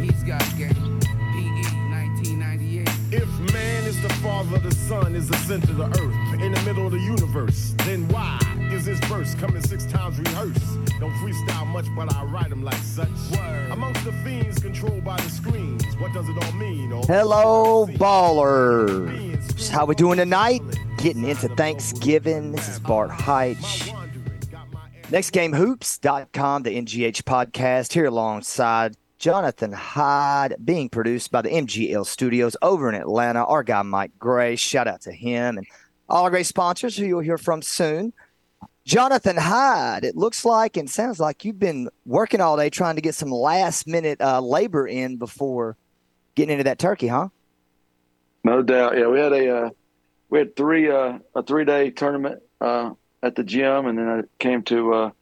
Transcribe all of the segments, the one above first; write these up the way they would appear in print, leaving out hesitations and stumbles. like he's got game. If man is the father, the sun is the center of the earth, in the middle of the universe, then why is this verse coming 6 times rehearsed? Don't freestyle much, but I write them like such. Word. Amongst the fiends controlled by the screens, what does it all mean? All hello, ballers. How we doing tonight? Getting into Thanksgiving. This is Bart Heitch. NextGameHoops.com, the NGH podcast, here alongside Jonathan Hyde, being produced by the MGL Studios over in Atlanta. Our guy, Mike Gray, shout out to him and all our great sponsors who you'll hear from soon. Jonathan Hyde, it looks like and sounds like you've been working all day trying to get some last-minute labor in before getting into that turkey, huh? No doubt. Yeah, we had a 3-day tournament at the gym, and then I came to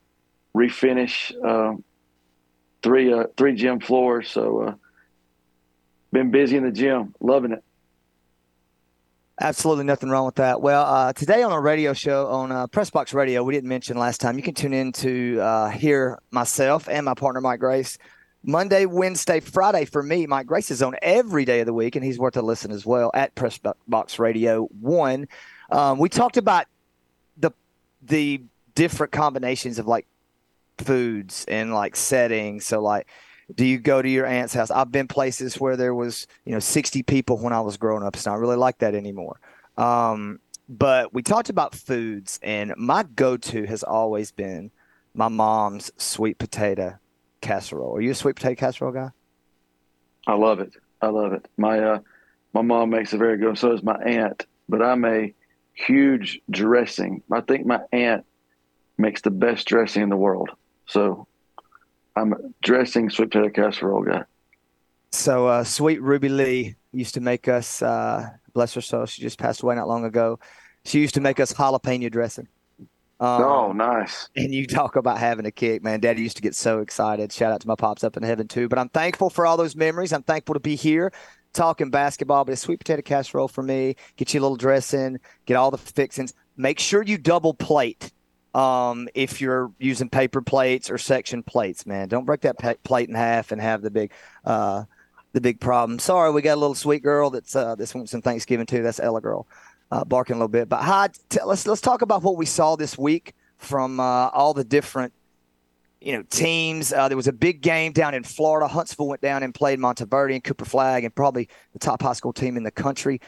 refinish three gym floors, so been busy in the gym, loving it. Absolutely nothing wrong with that. Well, today on our radio show, on Press Box Radio, we didn't mention last time, you can tune in to hear myself and my partner Mike Grace Monday, Wednesday, Friday. For me, Mike Grace is on every day of the week, and he's worth a listen as well at Press Box Radio 1. We talked about the different combinations of like foods and like settings. So like, do you go to your aunt's house? I've been places where there was, 60 people when I was growing up. It's not really like that anymore. But we talked about foods, and my go-to has always been my mom's sweet potato casserole. Are you a sweet potato casserole guy? I love it. My my mom makes a very good one. So does my aunt, but I'm a huge dressing. I think my aunt makes the best dressing in the world. So I'm a dressing sweet potato casserole guy. So sweet Ruby Lee used to make us, bless her soul, she just passed away not long ago. She used to make us jalapeno dressing. Oh, nice. And you talk about having a kick, man. Daddy used to get so excited. Shout out to my pops up in heaven too. But I'm thankful for all those memories. I'm thankful to be here talking basketball. But a sweet potato casserole for me. Get you a little dressing, get all the fixings. Make sure you double plate. If you're using paper plates or section plates, man, don't break that plate in half and have the big problem. Sorry, we got a little sweet girl that's this wants some Thanksgiving too. That's Ella girl, barking a little bit. But hi, let's talk about what we saw this week from all the different teams. There was a big game down in Florida. Huntsville went down and played Monteverde and Cooper Flag, and probably the top high school team in the country.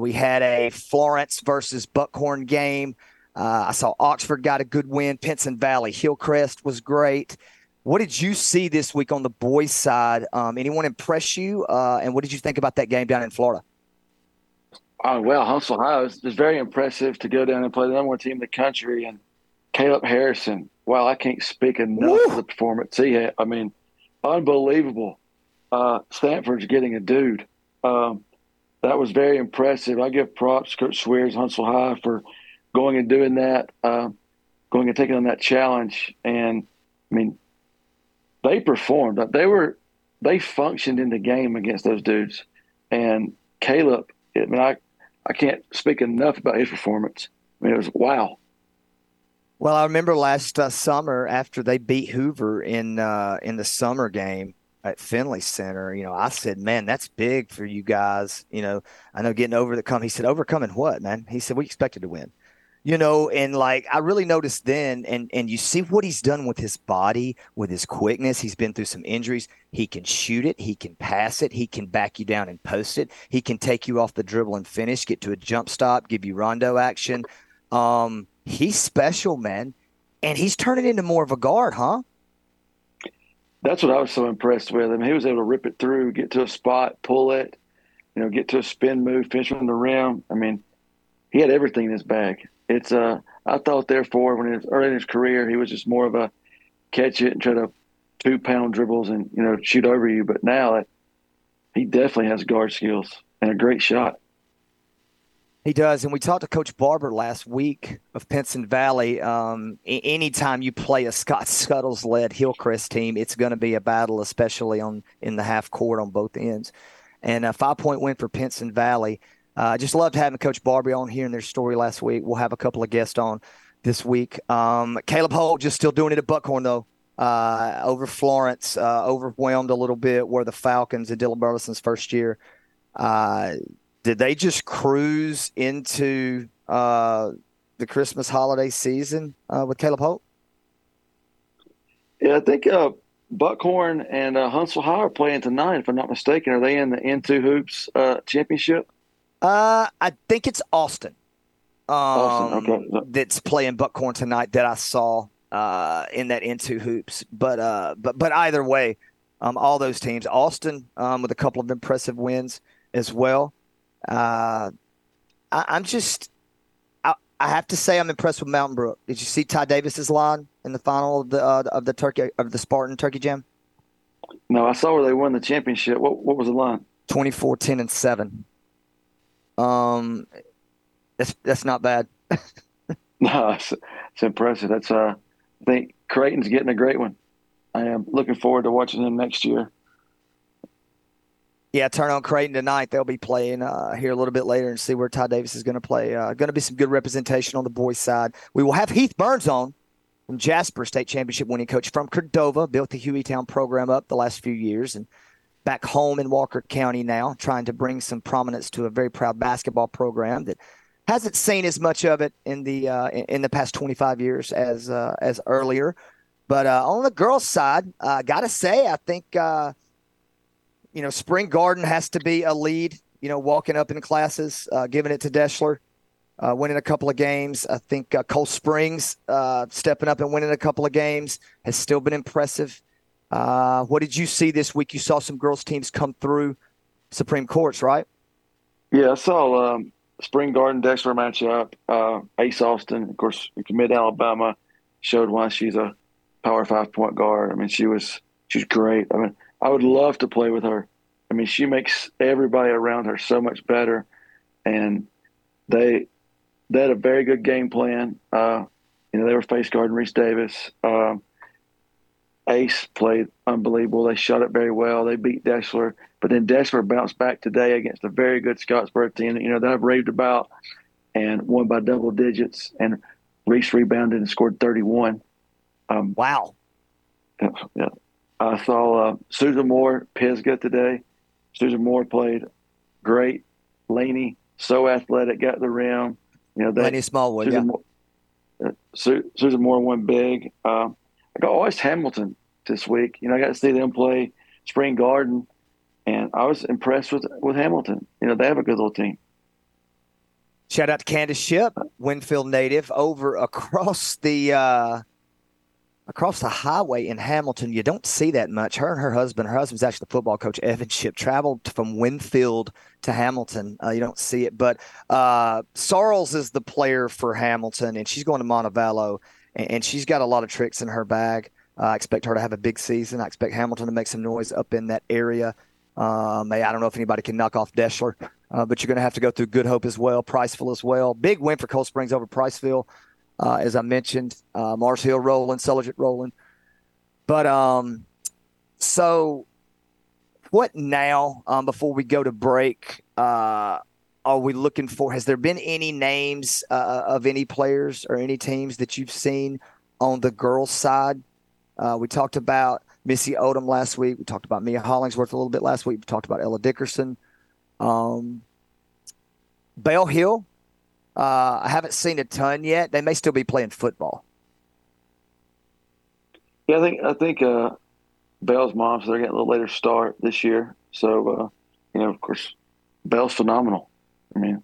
We had a Florence versus Buckhorn game. I saw Oxford got a good win. Pinson Valley, Hillcrest was great. What did you see this week on the boys' side? Anyone impress you? And what did you think about that game down in Florida? Oh, well, Huntsville, Ohio, it's very impressive to go down and play the number 1 team in the country. And Caleb Harrison, wow, I can't speak enough of the performance he had. I mean, unbelievable. Stanford's getting a dude. That was very impressive. I give props to Kurt Swears, Huntsville High, for – going and doing that, going and taking on that challenge. And I mean, they performed. They functioned in the game against those dudes. And Caleb, I can't speak enough about his performance. I mean, it was wow. Well, I remember last summer after they beat Hoover in the summer game at Finley Center, I said, man, that's big for you guys. I know getting over the come. He said, overcoming what, man? He said, we expected to win. And like I really noticed then, and you see what he's done with his body, with his quickness. He's been through some injuries. He can shoot it. He can pass it. He can back you down and post it. He can take you off the dribble and finish, get to a jump stop, give you rondo action. He's special, man. And he's turning into more of a guard, huh? That's what I was so impressed with. I mean, he was able to rip it through, get to a spot, pull it, get to a spin move, finish on the rim. I mean, he had everything in his bag. It's I thought therefore when it was early in his career he was just more of a catch it and try to 2-pound dribbles and shoot over you, but now he definitely has guard skills and a great shot. He does, and we talked to Coach Barber last week of Pinson Valley. Anytime you play a Scott Scuttles led Hillcrest team, it's going to be a battle, especially in the half court on both ends, and a 5-point win for Pinson Valley. I just loved having Coach Barbie on here and their story last week. We'll have a couple of guests on this week. Caleb Holt just still doing it at Buckhorn, though. over Florence, overwhelmed a little bit, were the Falcons in Dylan Burleson's first year. Did they just cruise into the Christmas holiday season with Caleb Holt? Yeah, I think Buckhorn and Huntsville High are playing tonight, if I'm not mistaken. Are they in the N2 Hoops championship? I think it's Austin. Austin, okay. That's playing Buckhorn tonight that I saw in that N2 Hoops. But either way, all those teams. Austin with a couple of impressive wins as well. I have to say I'm impressed with Mountain Brook. Did you see Ty Davis's line in the final of the Spartan Turkey Jam? No, I saw where they won the championship. What was the line? 24-10-7. That's not bad. No, it's impressive. That's I think Creighton's getting a great one. I am looking forward to watching them next year. Yeah, turn on Creighton tonight. They'll be playing here a little bit later and see where Ty Davis is going to play. Going to be some good representation on the boys' side. We will have Heath Burns on from Jasper, state championship winning coach from Cordova, built the Hueytown program up the last few years and back home in Walker County now, trying to bring some prominence to a very proud basketball program that hasn't seen as much of it in the past 25 years as earlier. But on the girls' side, gotta say, I think. You know, Spring Garden has to be a lead, you know, walking up in classes, giving it to Deschler, winning a couple of games. I think Cole Springs stepping up and winning a couple of games has still been impressive. What did you see this week? You saw some girls' teams come through Supreme Courts, right? Yeah, I saw Spring Garden, Deschler matchup. Ace Austin, of course, Mid-Alabama, showed why she's a Power 5 point guard. I mean, she's great. I mean, I would love to play with her. I mean, she makes everybody around her so much better, and they had a very good game plan. You know, they were face guarding Reese Davis. Ace played unbelievable. They shot it very well. They beat Deschler, but then Deschler bounced back today against a very good Scottsburg team that, you know, that I've raved about and won by double digits, and Reese rebounded and scored 31. Wow. Yeah. I saw Susan Moore, Pisgah today. Susan Moore played great. Laney, so athletic, got the rim. You know, Laney Smallwood, Susan Moore, Susan Moore won big. I got West Hamilton this week. You know, I got to see them play Spring Garden, and I was impressed with Hamilton. You know, they have a good little team. Shout out to Candice Shipp, Winfield native, over across the highway in Hamilton. You don't see that much. Her and her husband. Her husband's actually the football coach, Evan Shipp, traveled from Winfield to Hamilton. You don't see it. But Sorrels is the player for Hamilton, and she's going to Montevallo, and she's got a lot of tricks in her bag. I expect her to have a big season. I expect Hamilton to make some noise up in that area. I don't know if anybody can knock off Deschler, but you're going to have to go through Good Hope as well, Priceville as well. Big win for Coal Springs over Priceville. As I mentioned, Mars Hill rolling, Sulligent rolling. But so what now, before we go to break, are we looking for? Has there been any names of any players or any teams that you've seen on the girls' side? We talked about Missy Odom last week. We talked about Mia Hollingsworth a little bit last week. We talked about Ella Dickerson. Bell Hill. I haven't seen a ton yet. They may still be playing football. Yeah, I think Bell's mom, so they're getting a little later start this year. So, you know, of course, Bell's phenomenal. I mean,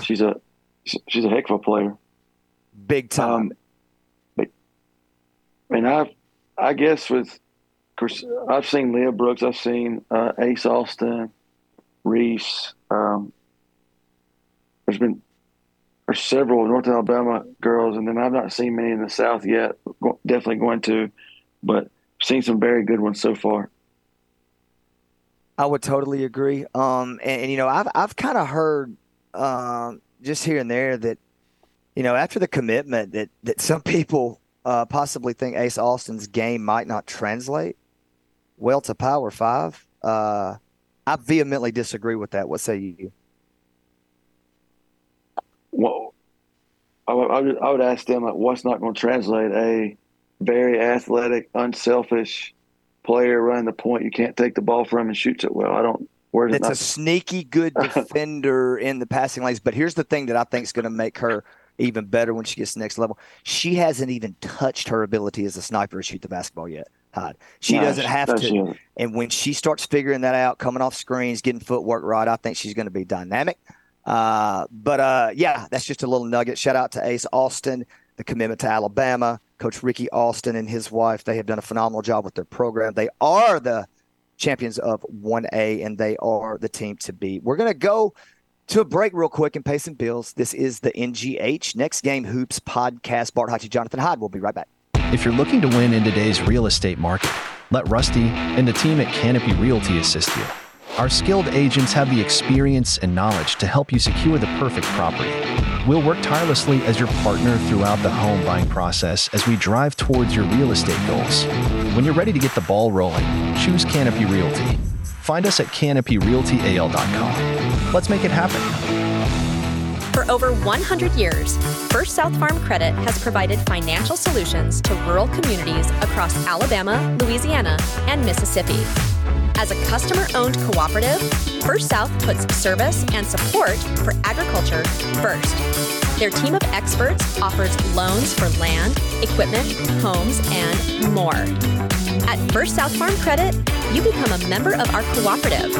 she's a heck of a player. Big time. And I guess I've seen Leah Brooks. I've seen Ace Austin, Reese. There's been several North Alabama girls, and then I've not seen many in the South yet. Definitely going to, but seen some very good ones so far. I would totally agree. And you know, I've kind of heard just here and there that, you know, after the commitment that some people possibly think Ace Austin's game might not translate well to Power 5. I vehemently disagree with that. What say you? Well, I would ask them, like, what's not going to translate? A very athletic, unselfish player running the point. You can't take the ball from and shoots it well. It's a sneaky good defender in the passing lanes. But here's the thing that I think is going to make her even better when she gets to the next level. She hasn't even touched her ability as a sniper to shoot the basketball yet. She doesn't have to. And when she starts figuring that out, coming off screens, getting footwork right, I think she's going to be dynamic. But that's just a little nugget. Shout out to Ace Austin, the commitment to Alabama. Coach Ricky Austin and his wife, they have done a phenomenal job with their program. They are the champions of 1A, and they are the team to beat. We're going to go to a break real quick and pay some bills. This is the NGH Next Game Hoops podcast. Bart Hotchie, Jonathan Hyde. We'll be right back. If you're looking to win in today's real estate market, let Rusty and the team at Canopy Realty assist you. Our skilled agents have the experience and knowledge to help you secure the perfect property. We'll work tirelessly as your partner throughout the home buying process as we drive towards your real estate goals. When you're ready to get the ball rolling, choose Canopy Realty. Find us at canopyrealtyal.com. Let's make it happen. For over 100 years, First South Farm Credit has provided financial solutions to rural communities across Alabama, Louisiana, and Mississippi. As a customer-owned cooperative, First South puts service and support for agriculture first. Their team of experts offers loans for land, equipment, homes, and more. At First South Farm Credit, you become a member of our cooperative.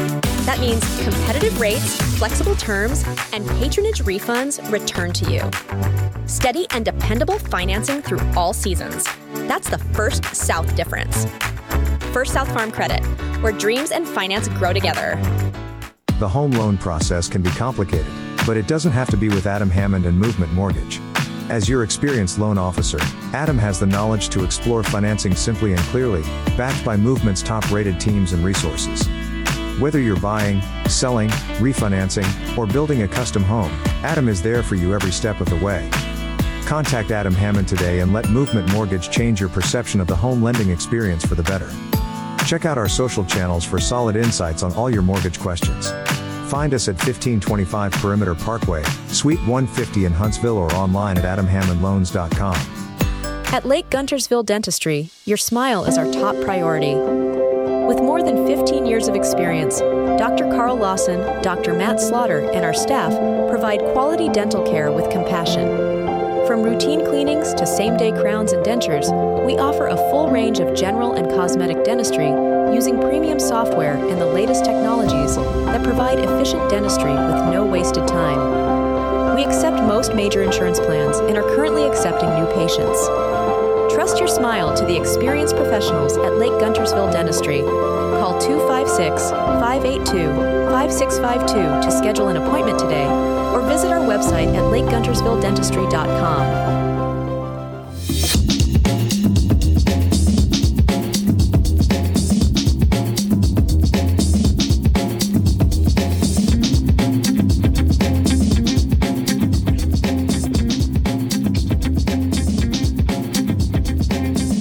That means competitive rates, flexible terms, and patronage refunds return to you. Steady and dependable financing through all seasons. That's the First South difference. First South Farm Credit, where dreams and finance grow together. The home loan process can be complicated, but it doesn't have to be with Adam Hammond and Movement Mortgage. As your experienced loan officer, Adam has the knowledge to explore financing simply and clearly, backed by Movement's top-rated teams and resources. Whether you're buying, selling, refinancing, or building a custom home, Adam is there for you every step of the way. Contact Adam Hammond today and let Movement Mortgage change your perception of the home lending experience for the better. Check out our social channels for solid insights on all your mortgage questions. Find us at 1525 Perimeter Parkway, Suite 150 in Huntsville or online at adamhammondloans.com. At Lake Guntersville Dentistry, your smile is our top priority. With more than 15 years of experience, Dr. Carl Lawson, Dr. Matt Slaughter, and our staff provide quality dental care with compassion. From routine cleanings to same-day crowns and dentures, we offer a full range of general and cosmetic dentistry using premium software and the latest technologies that provide efficient dentistry with no wasted time. We accept most major insurance plans and are currently accepting new patients. Trust your smile to the experienced professionals at Lake Guntersville Dentistry. Call 256-582-5652 to schedule an appointment today, or visit our website at lakeguntersvilledentistry.com.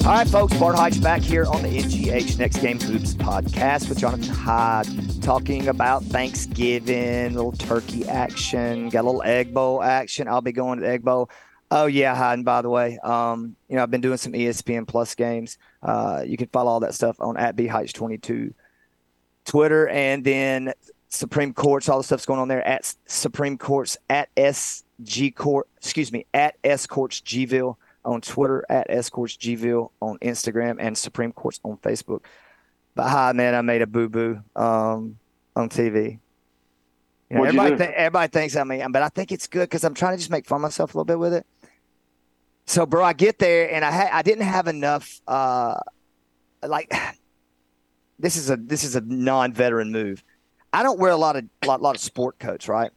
All right, folks, Bart Hotchie back here on the NGH Next Game Hoops podcast with Jonathan Hyde, talking about Thanksgiving, little turkey action, got a little Egg Bowl action. I'll be going to the Egg Bowl. Oh, yeah, Hyde, and by the way, I've been doing some ESPN Plus games. You can follow all that stuff on @BHeitch22 Twitter, and then Supreme Courts, all the stuff's going on there at Supreme Courts, at S Courts Gville on Twitter, at @SCourtsGville on Instagram, and Supreme Courts on Facebook. But hi, man, I made a boo-boo on TV. You know, everybody thinks I mean, but I think it's good because I'm trying to just make fun of myself a little bit with it. So, bro, I get there, and I didn't have enough. This is a non-veteran move. I don't wear a lot of sport coats, right?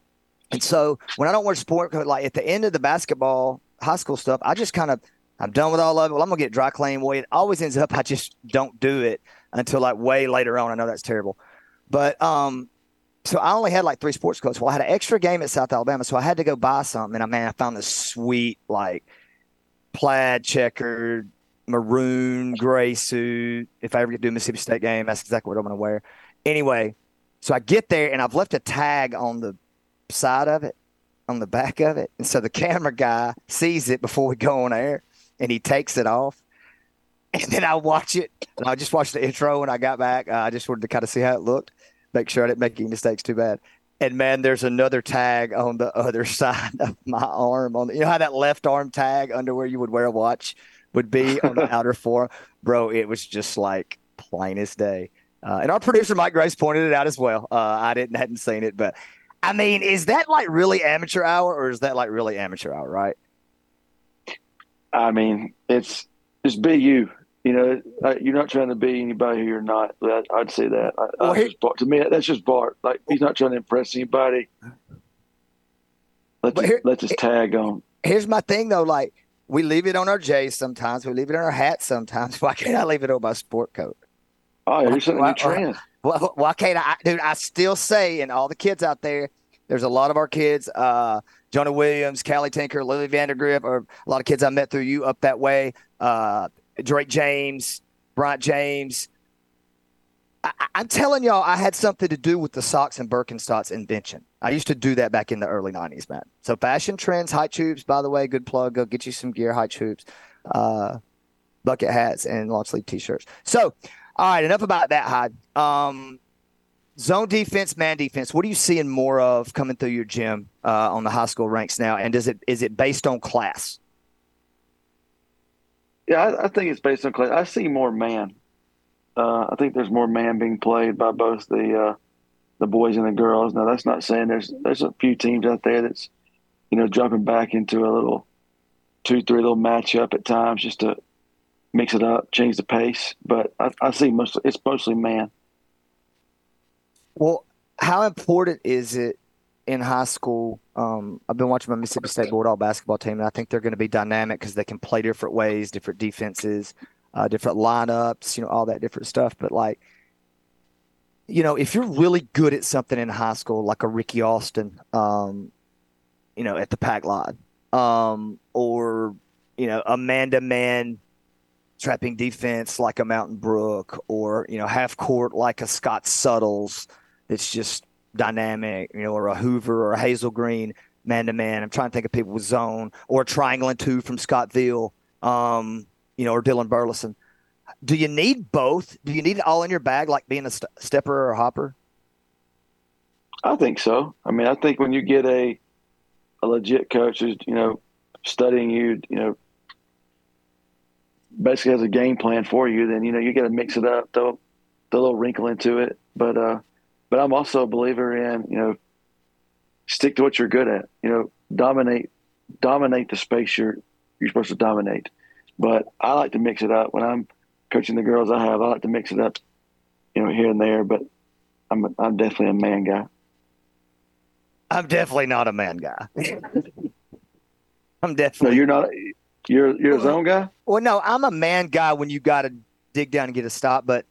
And so when I don't wear sport coat, like at the end of the basketball high school stuff, I just kind of, I'm done with all of it. Well, I'm going to get dry clean. Well, it always ends up I just don't do it until like way later on. I know that's terrible. But so I only had like 3 sports coats. Well, I had an extra game at South Alabama, so I had to go buy something. And I found this sweet like plaid checkered maroon gray suit. If I ever get to do a Mississippi State game, that's exactly what I'm going to wear. Anyway, so I get there and I've left a tag on the side of it, on the back of it. And so the camera guy sees it before we go on air, and he takes it off. and then I watch it. And I just watched the intro when I got back. I just wanted to kind of see how it looked, make sure I didn't make any mistakes too bad. And, man, there's another tag on the other side of my arm. You know how that left arm tag under where you would wear a watch would be on the outer forearm? Bro, it was just like plain as day. And our producer, Mike Grace, pointed it out as well. I hadn't seen it. But, I mean, is that like really amateur hour or is that like really amateur hour, right? I mean, it's be you. You know, you're not trying to be anybody who you're not. I'd say that. To me, that's just Bart. Like, he's not trying to impress anybody. Let's just tag on. Here's my thing, though. Like, we leave it on our J's sometimes. We leave it on our hat sometimes. Why can't I leave it on my sport coat? Oh, here's something new trend. Why can't I? Dude, I still say, and all the kids out there, there's a lot of our kids, Jonah Williams, Callie Tinker, Lily Vandergrift, or a lot of kids I met through you up that way, Drake James, Bryant James. I'm telling y'all, I had something to do with the socks and Birkenstocks invention. I used to do that back in the early 90s, man. So fashion trends, high tubes, by the way, good plug. Go get you some gear, high tubes, bucket hats, and long sleeve T-shirts. So, all right, enough about that, Hyde. Zone defense, man defense. What are you seeing more of coming through your gym on the high school ranks now? And is it based on class? Yeah, I think it's based on class. I see more man. I think there's more man being played by both the boys and the girls. Now, that's not saying there's a few teams out there that's, you know, jumping back into a little 2-3 little matchup at times just to mix it up, change the pace. But I see it's mostly man. Well, how important is it in high school? I've been watching my Mississippi State board all basketball team, and I think they're going to be dynamic because they can play different ways, different defenses, different lineups, you know, all that different stuff. But, like, you know, if you're really good at something in high school, like a Ricky Austin, you know, at the pack lot, or, you know, a man-to-man trapping defense like a Mountain Brook, or, you know, half court like a Scott Suttles that's just dynamic, you know, or a Hoover or a Hazel Green man-to-man. I'm trying to think of people with zone, or a triangle and two from Scottville, you know, or Dylan Burleson. Do you need both? Do you need it all in your bag, like being a stepper or a hopper? I think so. I mean, I think when you get a legit coach who's, you know, studying you, you know, basically has a game plan for you, then, you know, you got to mix it up, throw a little wrinkle into it. But I'm also a believer in, you know, stick to what you're good at. You know, dominate the space you're supposed to dominate. But I like to mix it up. When I'm coaching the girls I like to mix it up, you know, here and there. But I'm definitely a man guy. I'm definitely not a man guy. I'm definitely. So you're not. You're a zone guy? Well, no, I'm a man guy when you got to dig down and get a stop. But,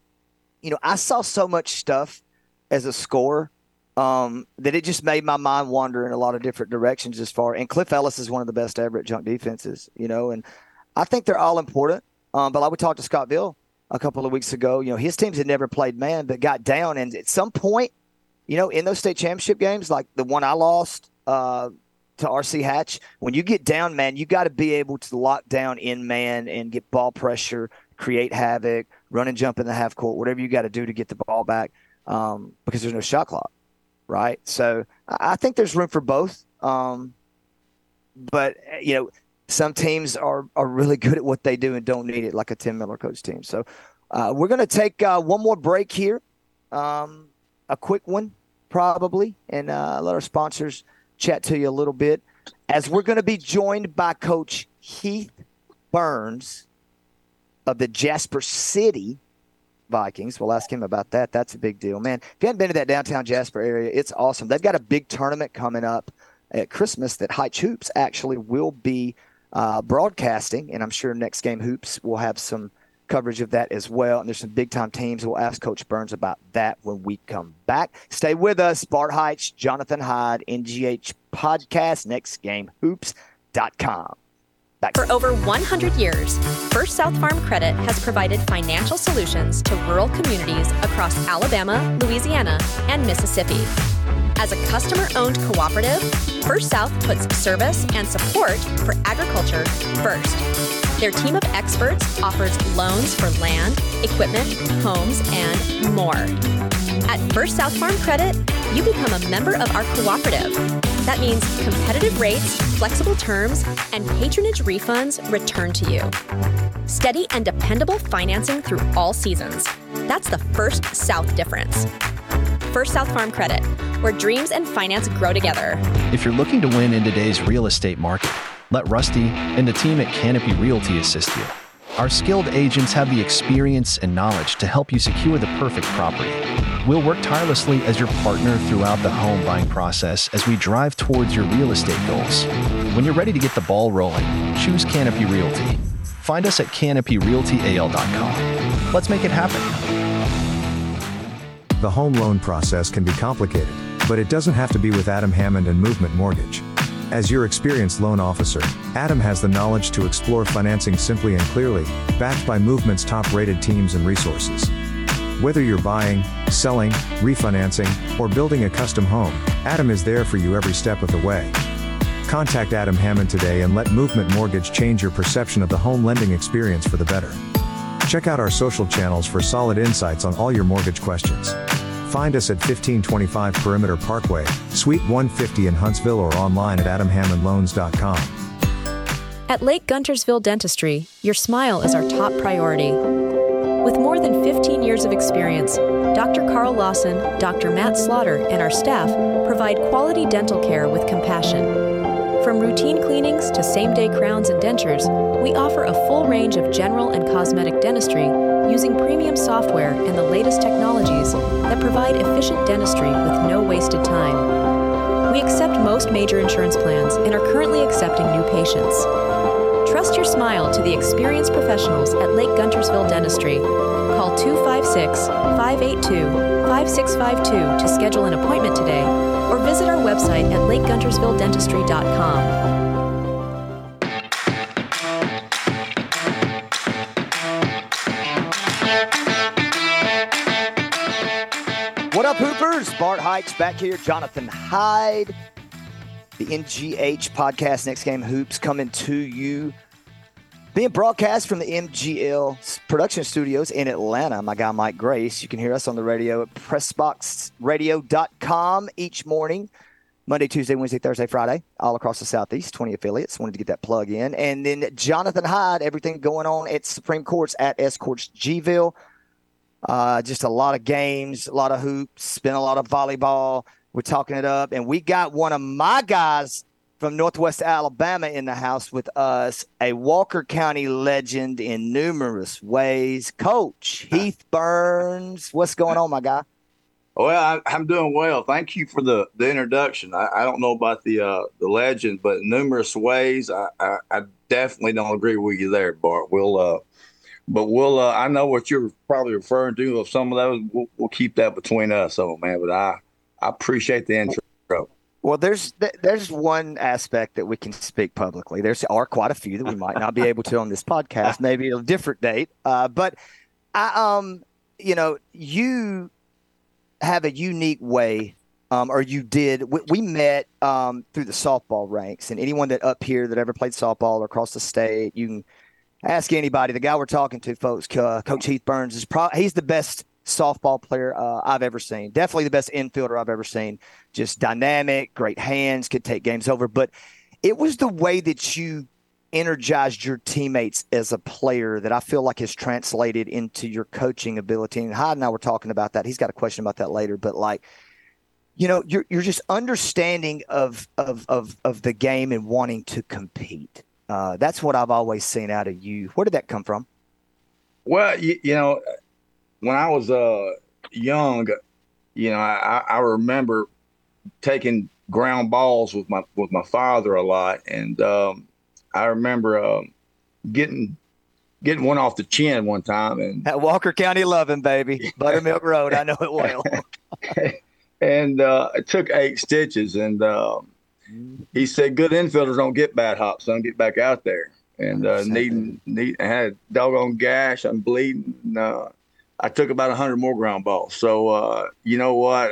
you know, I saw so much stuff as a scorer that it just made my mind wander in a lot of different directions as far. And Cliff Ellis is one of the best ever at junk defenses, you know, and I think they're all important. But like we talked to Scottville a couple of weeks ago, you know, his teams had never played man but got down. And at some point, you know, in those state championship games, like the one I lost to RC Hatch, when you get down, man, you got to be able to lock down in man and get ball pressure, create havoc, run and jump in the half court, whatever you got to do to get the ball back. Because there's no shot clock, right? So I think there's room for both. But, you know, some teams are really good at what they do and don't need it, like a Tim Miller coach team. So we're going to take one more break here, a quick one probably, and let our sponsors chat to you a little bit, as we're going to be joined by Coach Heath Burns of the Jasper City Vikings. We'll ask him about that. That's a big deal, man. If you haven't been to that downtown Jasper area, it's awesome. They've got a big tournament coming up at Christmas that High Hoops actually will be broadcasting, and I'm sure Next Game Hoops will have some coverage of that as well. And there's some big-time teams. We'll ask Coach Burns about that when we come back. Stay with us. Bart Heights, Jonathan Hyde, NGH Podcast, nextgamehoops.com. For over 100 years, First South Farm Credit has provided financial solutions to rural communities across Alabama, Louisiana, and Mississippi. As a customer-owned cooperative, First South puts service and support for agriculture first. Their team of experts offers loans for land, equipment, homes, and more. At First South Farm Credit, you become a member of our cooperative. That means competitive rates, flexible terms, and patronage refunds return to you. Steady and dependable financing through all seasons. That's the First South difference. First South Farm Credit, where dreams and finance grow together. If you're looking to win in today's real estate market, let Rusty and the team at Canopy Realty assist you. Our skilled agents have the experience and knowledge to help you secure the perfect property. We'll work tirelessly as your partner throughout the home buying process as we drive towards your real estate goals. When you're ready to get the ball rolling, choose Canopy Realty. Find us at canopyrealtyal.com. Let's make it happen. The home loan process can be complicated, but it doesn't have to be with Adam Hammond and Movement Mortgage. As your experienced loan officer, Adam has the knowledge to explore financing simply and clearly, backed by Movement's top-rated teams and resources. Whether you're buying, selling, refinancing, or building a custom home, Adam is there for you every step of the way. Contact Adam Hammond today and let Movement Mortgage change your perception of the home lending experience for the better. Check out our social channels for solid insights on all your mortgage questions. Find us at 1525 Perimeter Parkway, Suite 150 in Huntsville or online at adamhammondloans.com. At Lake Guntersville Dentistry, your smile is our top priority. With more than 15 years of experience, Dr. Carl Lawson, Dr. Matt Slaughter, and our staff provide quality dental care with compassion. From routine cleanings to same-day crowns and dentures, we offer a full range of general and cosmetic dentistry using premium software and the latest technologies that provide efficient dentistry with no wasted time. We accept most major insurance plans and are currently accepting new patients. Trust your smile to the experienced professionals at Lake Guntersville Dentistry. Call 256-582-5652 to schedule an appointment today or visit our website at lakeguntersvilledentistry.com. What up, Hoopers? Bart Hikes back here. Jonathan Hyde. The MGH podcast, Next Game Hoops, coming to you. Being broadcast from the MGL production studios in Atlanta. My guy, Mike Grace. You can hear us on the radio at pressboxradio.com each morning. Monday, Tuesday, Wednesday, Thursday, Friday. All across the Southeast, 20 affiliates. Wanted to get that plug in. And then Jonathan Hyde, everything going on at Supreme Courts at Escorts Gville. Just a lot of games, a lot of hoops, been a lot of volleyball. We're talking it up. And we got one of my guys from Northwest Alabama in the house with us, a Walker County legend in numerous ways. Coach Heath Burns, what's going on, my guy? Well, I'm doing well. Thank you for the introduction. I don't know about the legend, but in numerous ways, I definitely don't agree with you there, Bart. But we'll I know what you're probably referring to of some of those. We'll keep that between us, though, man. But I appreciate the intro. Well, there's one aspect that we can speak publicly. There are quite a few that we might not be able to on this podcast, maybe a different date. But I, you have a unique way, or you did. We met through the softball ranks, and anyone that up here that ever played softball or across the state, you can. Ask anybody. The guy we're talking to, folks, Coach Heath Burns, is he's the best softball player I've ever seen. Definitely the best infielder I've ever seen. Just dynamic, great hands, could take games over. But it was the way that you energized your teammates as a player that I feel like has translated into your coaching ability. And Hyde and I were talking about that. He's got a question about that later. But, like, you know, you're just understanding of the game and wanting to compete. That's what I've always seen out of you. Where did that come from? Well, you know, when I was young, you know, I remember taking ground balls with my father a lot, and I remember getting one off the chin one time. And at Walker County Loving, baby, Buttermilk Road, I know it well. And it took 8 stitches, and. He said, "Good infielders don't get bad hops, son. Get back out there." And I had a doggone gash. I'm bleeding. I took about 100 more ground balls. So you know what?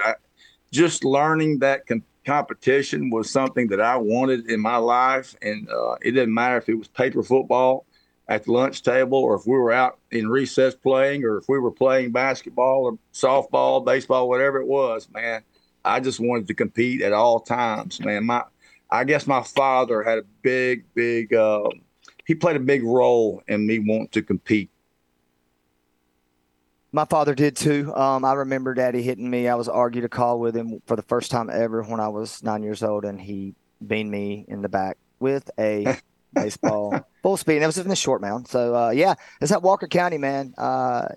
Just learning that competition was something that I wanted in my life, and it didn't matter if it was paper football, at the lunch table, or if we were out in recess playing, or if we were playing basketball or softball, baseball, whatever it was, man, I just wanted to compete at all times, man. I guess my father had a big, he played a big role in me wanting to compete. My father did too. I remember Daddy hitting me. I was argued a call with him for the first time ever when I was 9 years old, and he beamed me in the back with a baseball full speed. And it was in the short mound. So yeah, it's at Walker County, man. But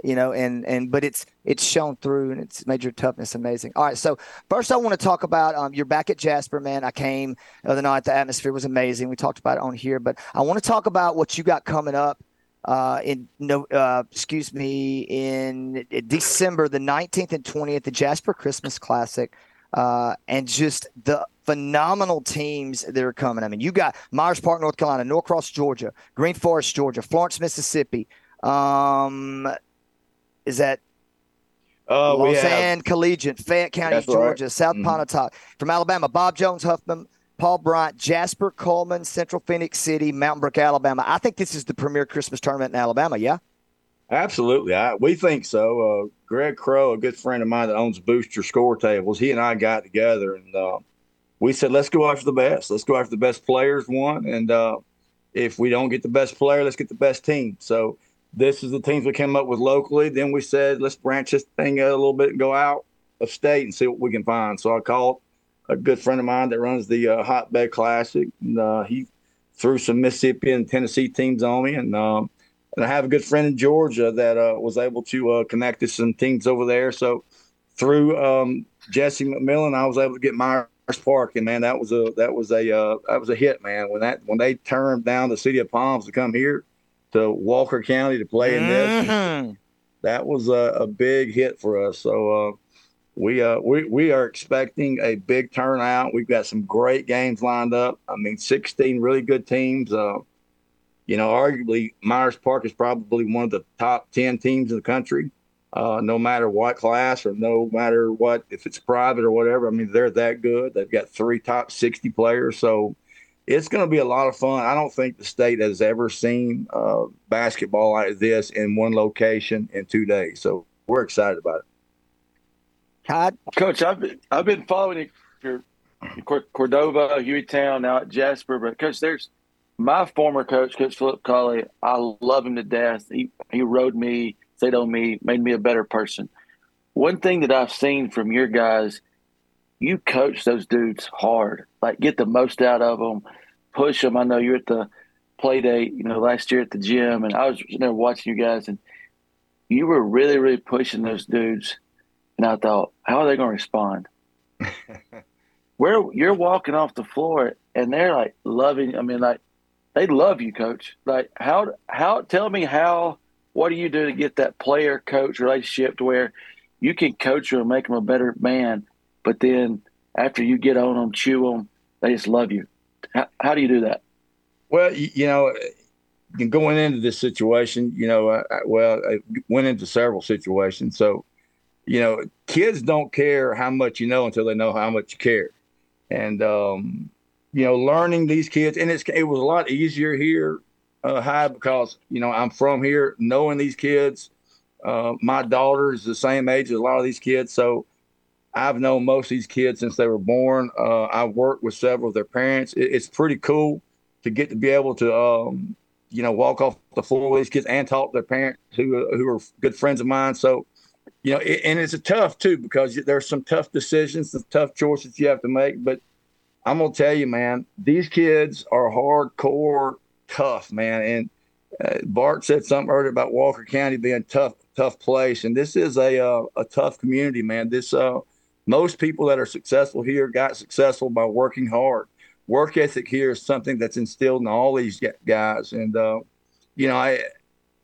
it's shown through, and it's made your toughness amazing. All right, so first I want to talk about you're back at Jasper, man. I came the other night. The atmosphere was amazing. We talked about it on here, but I want to talk about what you got coming up. In December the 19th and 20th, the Jasper Christmas Classic, and just the phenomenal teams that are coming. I mean, you got Myers Park, North Carolina, Norcross, Georgia, Green Forest, Georgia, Florence, Mississippi. Is that Lausanne Collegiate, Fayette County, that's Georgia, right. South Pontotoc. From Alabama, Bob Jones, Huffman, Paul Bryant, Jasper, Coleman, Central Phoenix City, Mountain Brook, Alabama. I think this is the premier Christmas tournament in Alabama, yeah? Absolutely. We think so. Greg Crow, a good friend of mine that owns Booster Score Tables, he and I got together, and we said, let's go after the best. Let's go after the best players, one. And if we don't get the best player, let's get the best team. So this is the teams we came up with locally. Then we said, let's branch this thing out a little bit and go out of state and see what we can find. So I called a good friend of mine that runs the Hotbed Classic. And, he threw some Mississippi and Tennessee teams on me. And I have a good friend in Georgia that was able to connect to some teams over there. So through Jesse McMillan, I was able to get Myers Park. And man, that was a hit, man. When they turned down the city of Palms to come here to Walker County to play in this, that was a big hit for us. So, We are expecting a big turnout. We've got some great games lined up. I mean, 16 really good teams. Arguably Myers Park is probably one of the top 10 teams in the country, no matter what class or no matter what, if it's private or whatever. I mean, they're that good. They've got 3 top 60 players. So it's going to be a lot of fun. I don't think the state has ever seen basketball like this in one location in 2 days. So we're excited about it. Todd? Coach, I've been following your Cordova, Hueytown, now at Jasper. But, Coach, there's my former coach, Coach Philip Colley. I love him to death. He rode me, stayed on me, made me a better person. One thing that I've seen from your guys, you coach those dudes hard. Like, get the most out of them, push them. I know you were at the play date, last year at the gym. And I was watching you guys, and you were really, really pushing those dudes. And I thought, how are they going to respond? Where you're walking off the floor and they're like loving. I mean, like they love you, Coach. Like how? Tell me how. What do you do to get that player-coach relationship to where you can coach them and make them a better man, but then after you get on them, chew them, they just love you. How do you do that? Well, going into this situation, I went into several situations, so. Kids don't care how much until they know how much you care. And, learning these kids, and it was a lot easier here, High, because, I'm from here, knowing these kids. My daughter is the same age as a lot of these kids. So I've known most of these kids since they were born. I worked with several of their parents. It's pretty cool to get to be able to, walk off the floor with these kids and talk to their parents who are good friends of mine. So, and it's a tough too, because there's some tough decisions, some tough choices you have to make. But I'm going to tell you, man, these kids are hardcore tough, man. And Bart said something earlier about Walker County being tough place. And this is a tough community, man. This most people that are successful here got successful by working hard. Work ethic here is something that's instilled in all these guys. And,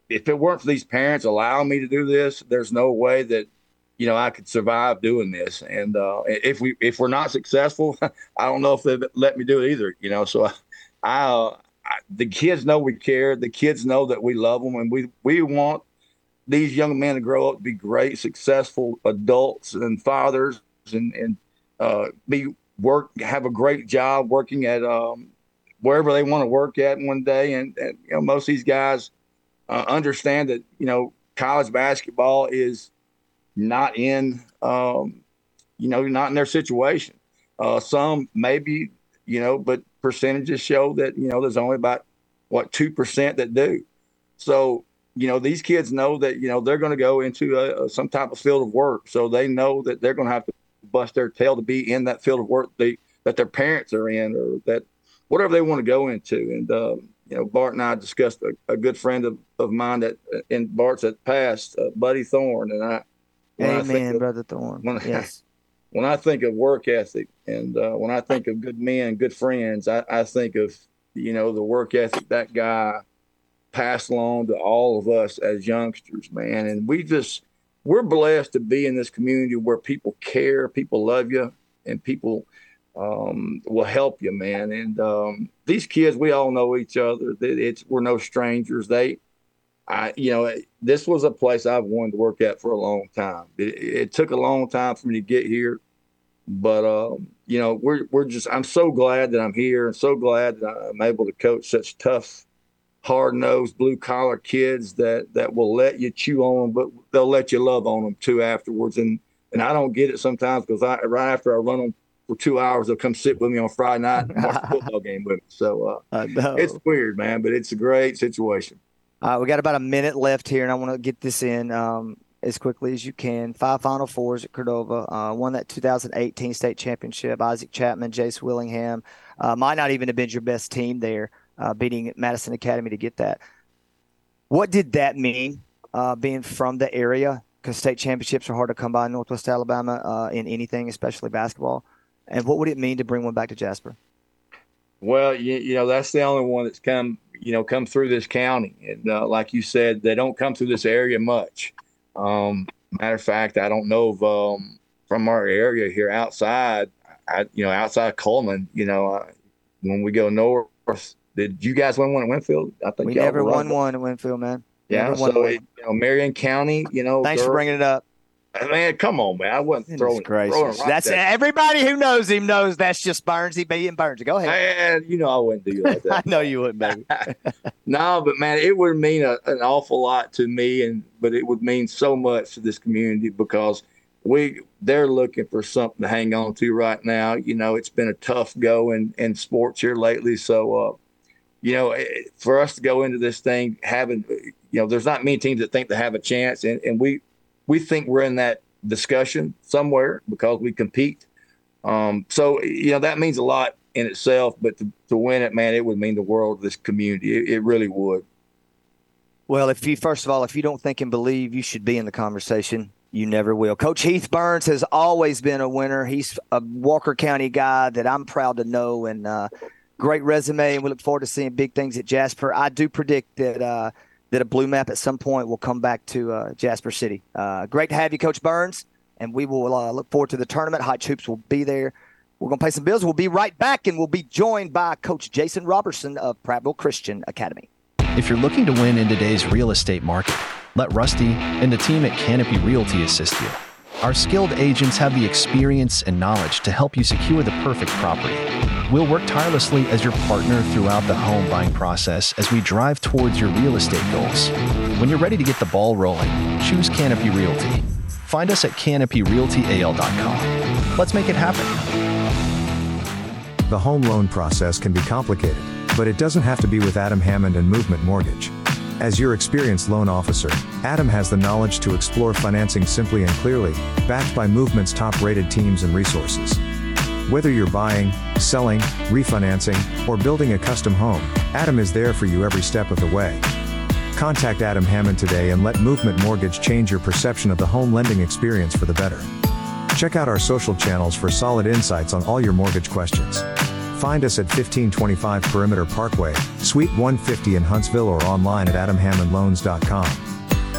if it weren't for these parents allowing me to do this, there's no way that, I could survive doing this. And if we're not successful, I don't know if they'd let me do it either. So the kids know we care. The kids know that we love them. And we want these young men to grow up to be great, successful adults and fathers and have a great job working at wherever they want to work at one day. And you know, most of these guys understand that, you know, college basketball is not in, you know, not in their situation. Some maybe, you know, but percentages show that, you know, there's only about, 2% that do. So, you know, these kids know that, you know, they're going to go into some type of field of work. So they know that they're going to have to bust their tail to be in that field of work that their parents are in, or that whatever they want to go into. And, you know, Bart and I discussed a good friend of mine that in Bart's that passed, Buddy Thorne. And I, amen, Brother Thorne. Yes. When I think of work ethic, and when I think of good men, good friends, I think of, you know, the work ethic that guy passed along to all of us as youngsters, man. And we're blessed to be in this community where people care, people love you, and people will help you, man. And these kids, we all know each other. We're no strangers. You know, this was a place I've wanted to work at for a long time. It took a long time for me to get here, but you know, I'm so glad that I'm here, and so glad that I'm able to coach such tough, hard-nosed, blue-collar kids that will let you chew on them, but they'll let you love on them too afterwards. And I don't get it sometimes, because right after I run them for 2 hours, they'll come sit with me on Friday night and watch a football game with me. So it's weird, man, but it's a great situation. We got about a minute left here, and I want to get this in as quickly as you can. 5 Final Fours at Cordova. Won that 2018 state championship. Isaac Chapman, Jace Willingham. Might not even have been your best team there, beating Madison Academy to get that. What did that mean, being from the area? Because state championships are hard to come by in Northwest Alabama in anything, especially basketball. And what would it mean to bring one back to Jasper? Well, you know, that's the only one that's come through this county. And like you said, they don't come through this area much. Matter of fact, I don't know of, from our area here outside, outside Coleman, you know, when we go north, did you guys win one at Winfield? I think we never won one at Winfield, man. Yeah. So, Marion County, you know. Thanks for bringing it up. Man, come on, man! I wasn't throwing. That's everybody who knows him knows that's just Burns. He beat Burns. Go ahead. Man, you know I wouldn't do you like that. I know you wouldn't, baby. No, but man, it would mean an awful lot to me, but it would mean so much to this community, because they're looking for something to hang on to right now. You know, it's been a tough go in sports here lately. So, you know, for us to go into this thing having, you know, there's not many teams that think they have a chance, and we think we're in that discussion somewhere because we compete. So, you know, that means a lot in itself, but to win it, man, it would mean the world to this community. It really would. Well, if you don't think and believe, you should be in the conversation. You never will. Coach Heath Burns has always been a winner. He's a Walker County guy that I'm proud to know, and great resume, and we look forward to seeing big things at Jasper. I do predict that a blue map at some point will come back to Jasper City. Great to have you, Coach Burns, and we will look forward to the tournament. Hot Troops will be there. We're going to pay some bills. We'll be right back, and we'll be joined by Coach Jason Robertson of Prattville Christian Academy. If you're looking to win in today's real estate market, let Rusty and the team at Canopy Realty assist you. Our skilled agents have the experience and knowledge to help you secure the perfect property. We'll work tirelessly as your partner throughout the home buying process as we drive towards your real estate goals. When you're ready to get the ball rolling, choose Canopy Realty. Find us at canopyrealtyal.com. Let's make it happen. The home loan process can be complicated, but it doesn't have to be with Adam Hammond and Movement Mortgage. As your experienced loan officer, Adam has the knowledge to explore financing simply and clearly, backed by Movement's top-rated teams and resources. Whether you're buying, selling, refinancing, or building a custom home, Adam is there for you every step of the way. Contact Adam Hammond today and let Movement Mortgage change your perception of the home lending experience for the better. Check out our social channels for solid insights on all your mortgage questions. Find us at 1525 Perimeter Parkway, Suite 150 in Huntsville, or online at adamhammondloans.com.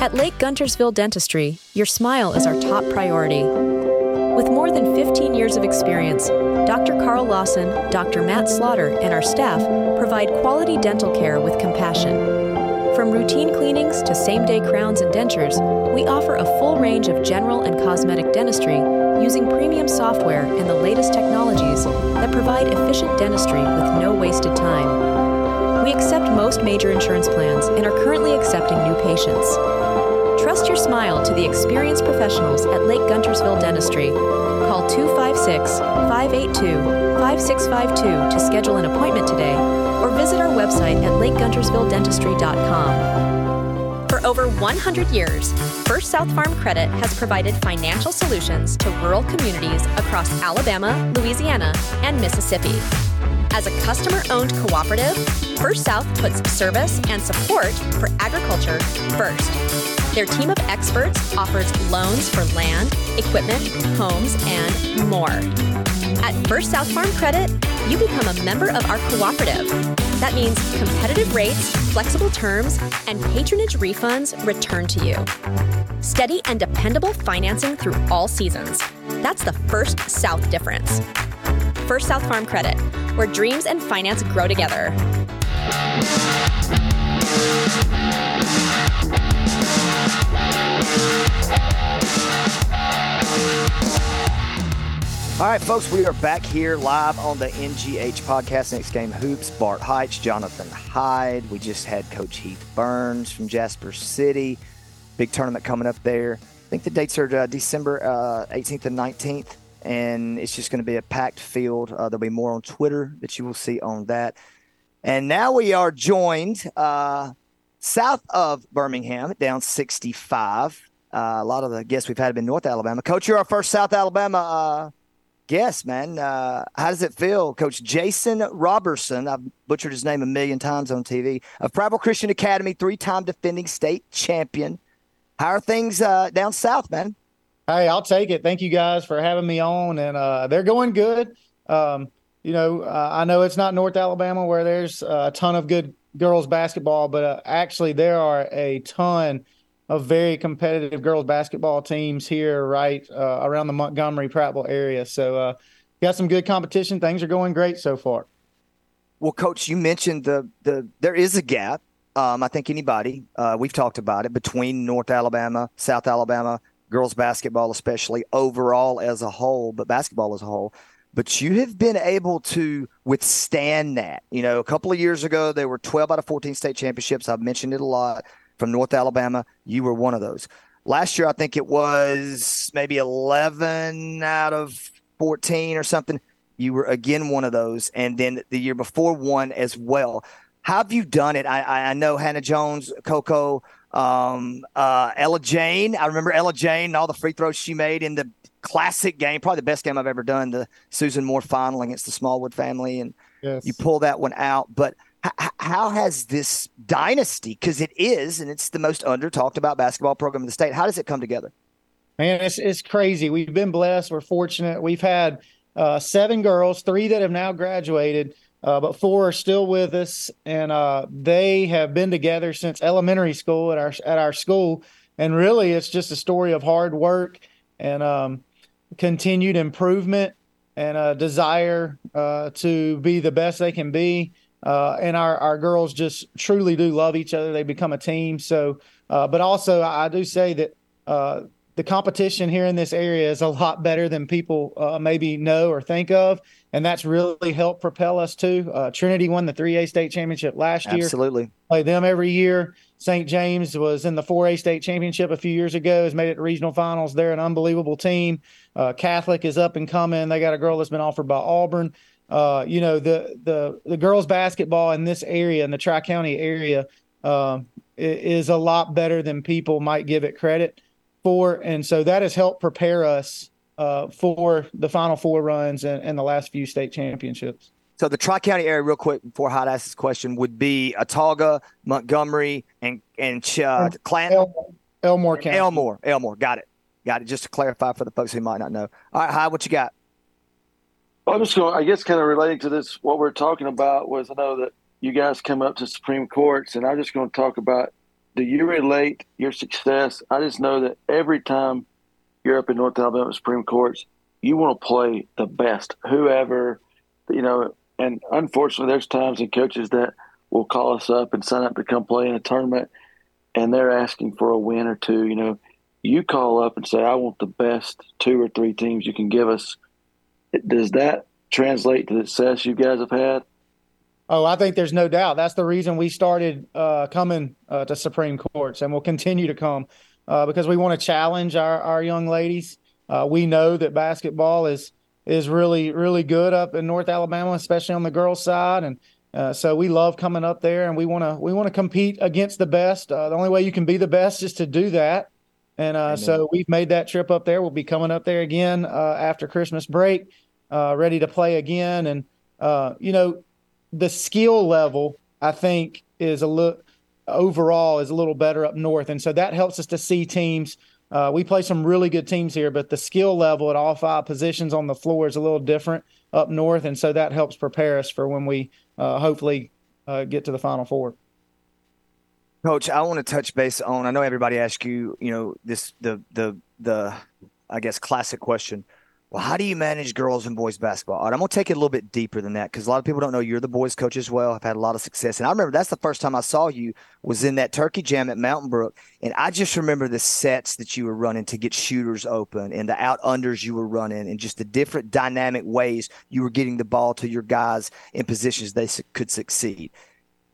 At Lake Guntersville Dentistry, your smile is our top priority. With more than 15 years of experience, Dr. Carl Lawson, Dr. Matt Slaughter, and our staff provide quality dental care with compassion. From routine cleanings to same-day crowns and dentures, we offer a full range of general and cosmetic dentistry using premium software and the latest technologies that provide efficient dentistry with no wasted time. We accept most major insurance plans and are currently accepting new patients. Trust your smile to the experienced professionals at Lake Guntersville Dentistry. Call 256-582-5652 to schedule an appointment today or visit our website at lakeguntersvilledentistry.com. For over 100 years, First South Farm Credit has provided financial solutions to rural communities across Alabama, Louisiana, and Mississippi. As a customer-owned cooperative, First South puts service and support for agriculture first. Their team of experts offers loans for land, equipment, homes, and more. At First South Farm Credit, you become a member of our cooperative. That means competitive rates, flexible terms, and patronage refunds return to you. Steady and dependable financing through all seasons. That's the First South difference. First South Farm Credit, where dreams and finance grow together. All right, folks, we are back here live on the MGH podcast. Next game, Hoops, Bart Heights, Jonathan Hyde. We just had Coach Heath Burns from Jasper City. Big tournament coming up there. I think the dates are December 18th and 19th, and it's just going to be a packed field. There'll be more on Twitter that you will see on that. And now we are joined south of Birmingham, down 65. A lot of the guests we've had have been North Alabama. Coach, you're our first South Alabama guest, man. How does it feel? Coach Jason Robertson, I've butchered his name a million times on TV, of Prattville Christian Academy, three-time defending state champion. How are things down south, man? Hey, I'll take it. Thank you guys for having me on, and they're going good. I know it's not North Alabama where there's a ton of good girls basketball, but actually there are a ton of very competitive girls basketball teams here right around the Montgomery Prattville area. So got some good competition. Things are going great so far. Well, Coach, you mentioned there is a gap. I think anybody, we've talked about it, between North Alabama, South Alabama, girls basketball especially, overall as a whole, but basketball as a whole. But you have been able to withstand that. You know, a couple of years ago, there were 12 out of 14 state championships. I've mentioned it a lot. From North Alabama, you were one of those. Last year, I think it was maybe 11 out of 14 or something. You were, again, one of those. And then the year before, one as well. How have you done it? I know Hannah Jones, Coco, Ella Jane. I remember Ella Jane and all the free throws she made in the classic game, probably the best game I've ever done, the Susan Moore final against the Smallwood family. And yes, you pull that one out. But how has this dynasty, because it is, and it's the most under-talked about basketball program in the state, how does it come together? Man, it's crazy. We've been blessed. We're fortunate. We've had 7 girls, 3 that have now graduated, but 4 are still with us, and they have been together since elementary school at our school. And really, it's just a story of hard work and continued improvement and a desire to be the best they can be. And our girls just truly do love each other. They become a team. So, but also I do say that the competition here in this area is a lot better than people maybe know or think of. And that's really helped propel us to Trinity won the 3A state championship last year. Absolutely. Play them every year. St. James was in the 4A state championship a few years ago, has made it to regional finals. They're an unbelievable team. Catholic is up and coming. They got a girl that's been offered by Auburn. The girls basketball in this area, in the Tri-County area, is a lot better than people might give it credit for. And so that has helped prepare us for the Final Four runs and the last few state championships. So the Tri-County area, real quick, before Hyde asks this question, would be Autauga, Montgomery, and Clanton? Elmore County. Elmore. Got it. Just to clarify for the folks who might not know. All right, Hyde, what you got? Well, I'm just going, I guess, kind of relating to this, what we're talking about was, I know that you guys come up to Supreme Courts, and I'm just going to talk about, do you relate your success? I just know that every time you're up in North Alabama Supreme Courts, you want to play the best, whoever, you know, and unfortunately there's times and coaches that will call us up and sign up to come play in a tournament, and they're asking for a win or two, you know, you call up and say, I want the best 2 or 3 teams you can give us. Does that translate to the success you guys have had? Oh, I think there's no doubt. That's the reason we started coming to Supreme Courts, and we'll continue to come because we want to challenge our young ladies. We know that basketball is really, really good up in North Alabama, especially on the girls' side. And so we love coming up there, and we want to compete against the best. The only way you can be the best is to do that. And so we've made that trip up there. We'll be coming up there again after Christmas break, ready to play again. And, the skill level, I think, is overall a little better up north. And so that helps us to see teams. We play some really good teams here, but the skill level at all 5 positions on the floor is a little different up north, and so that helps prepare us for when we hopefully get to the Final Four. Coach, I want to touch base on – I know everybody asked you, this classic question. Well, how do you manage girls and boys basketball? All right, I'm going to take it a little bit deeper than that because a lot of people don't know you're the boys coach as well. I've had a lot of success. And I remember that's the first time I saw you was in that turkey jam at Mountain Brook. And I just remember the sets that you were running to get shooters open and the out-unders you were running and just the different dynamic ways you were getting the ball to your guys in positions they could succeed.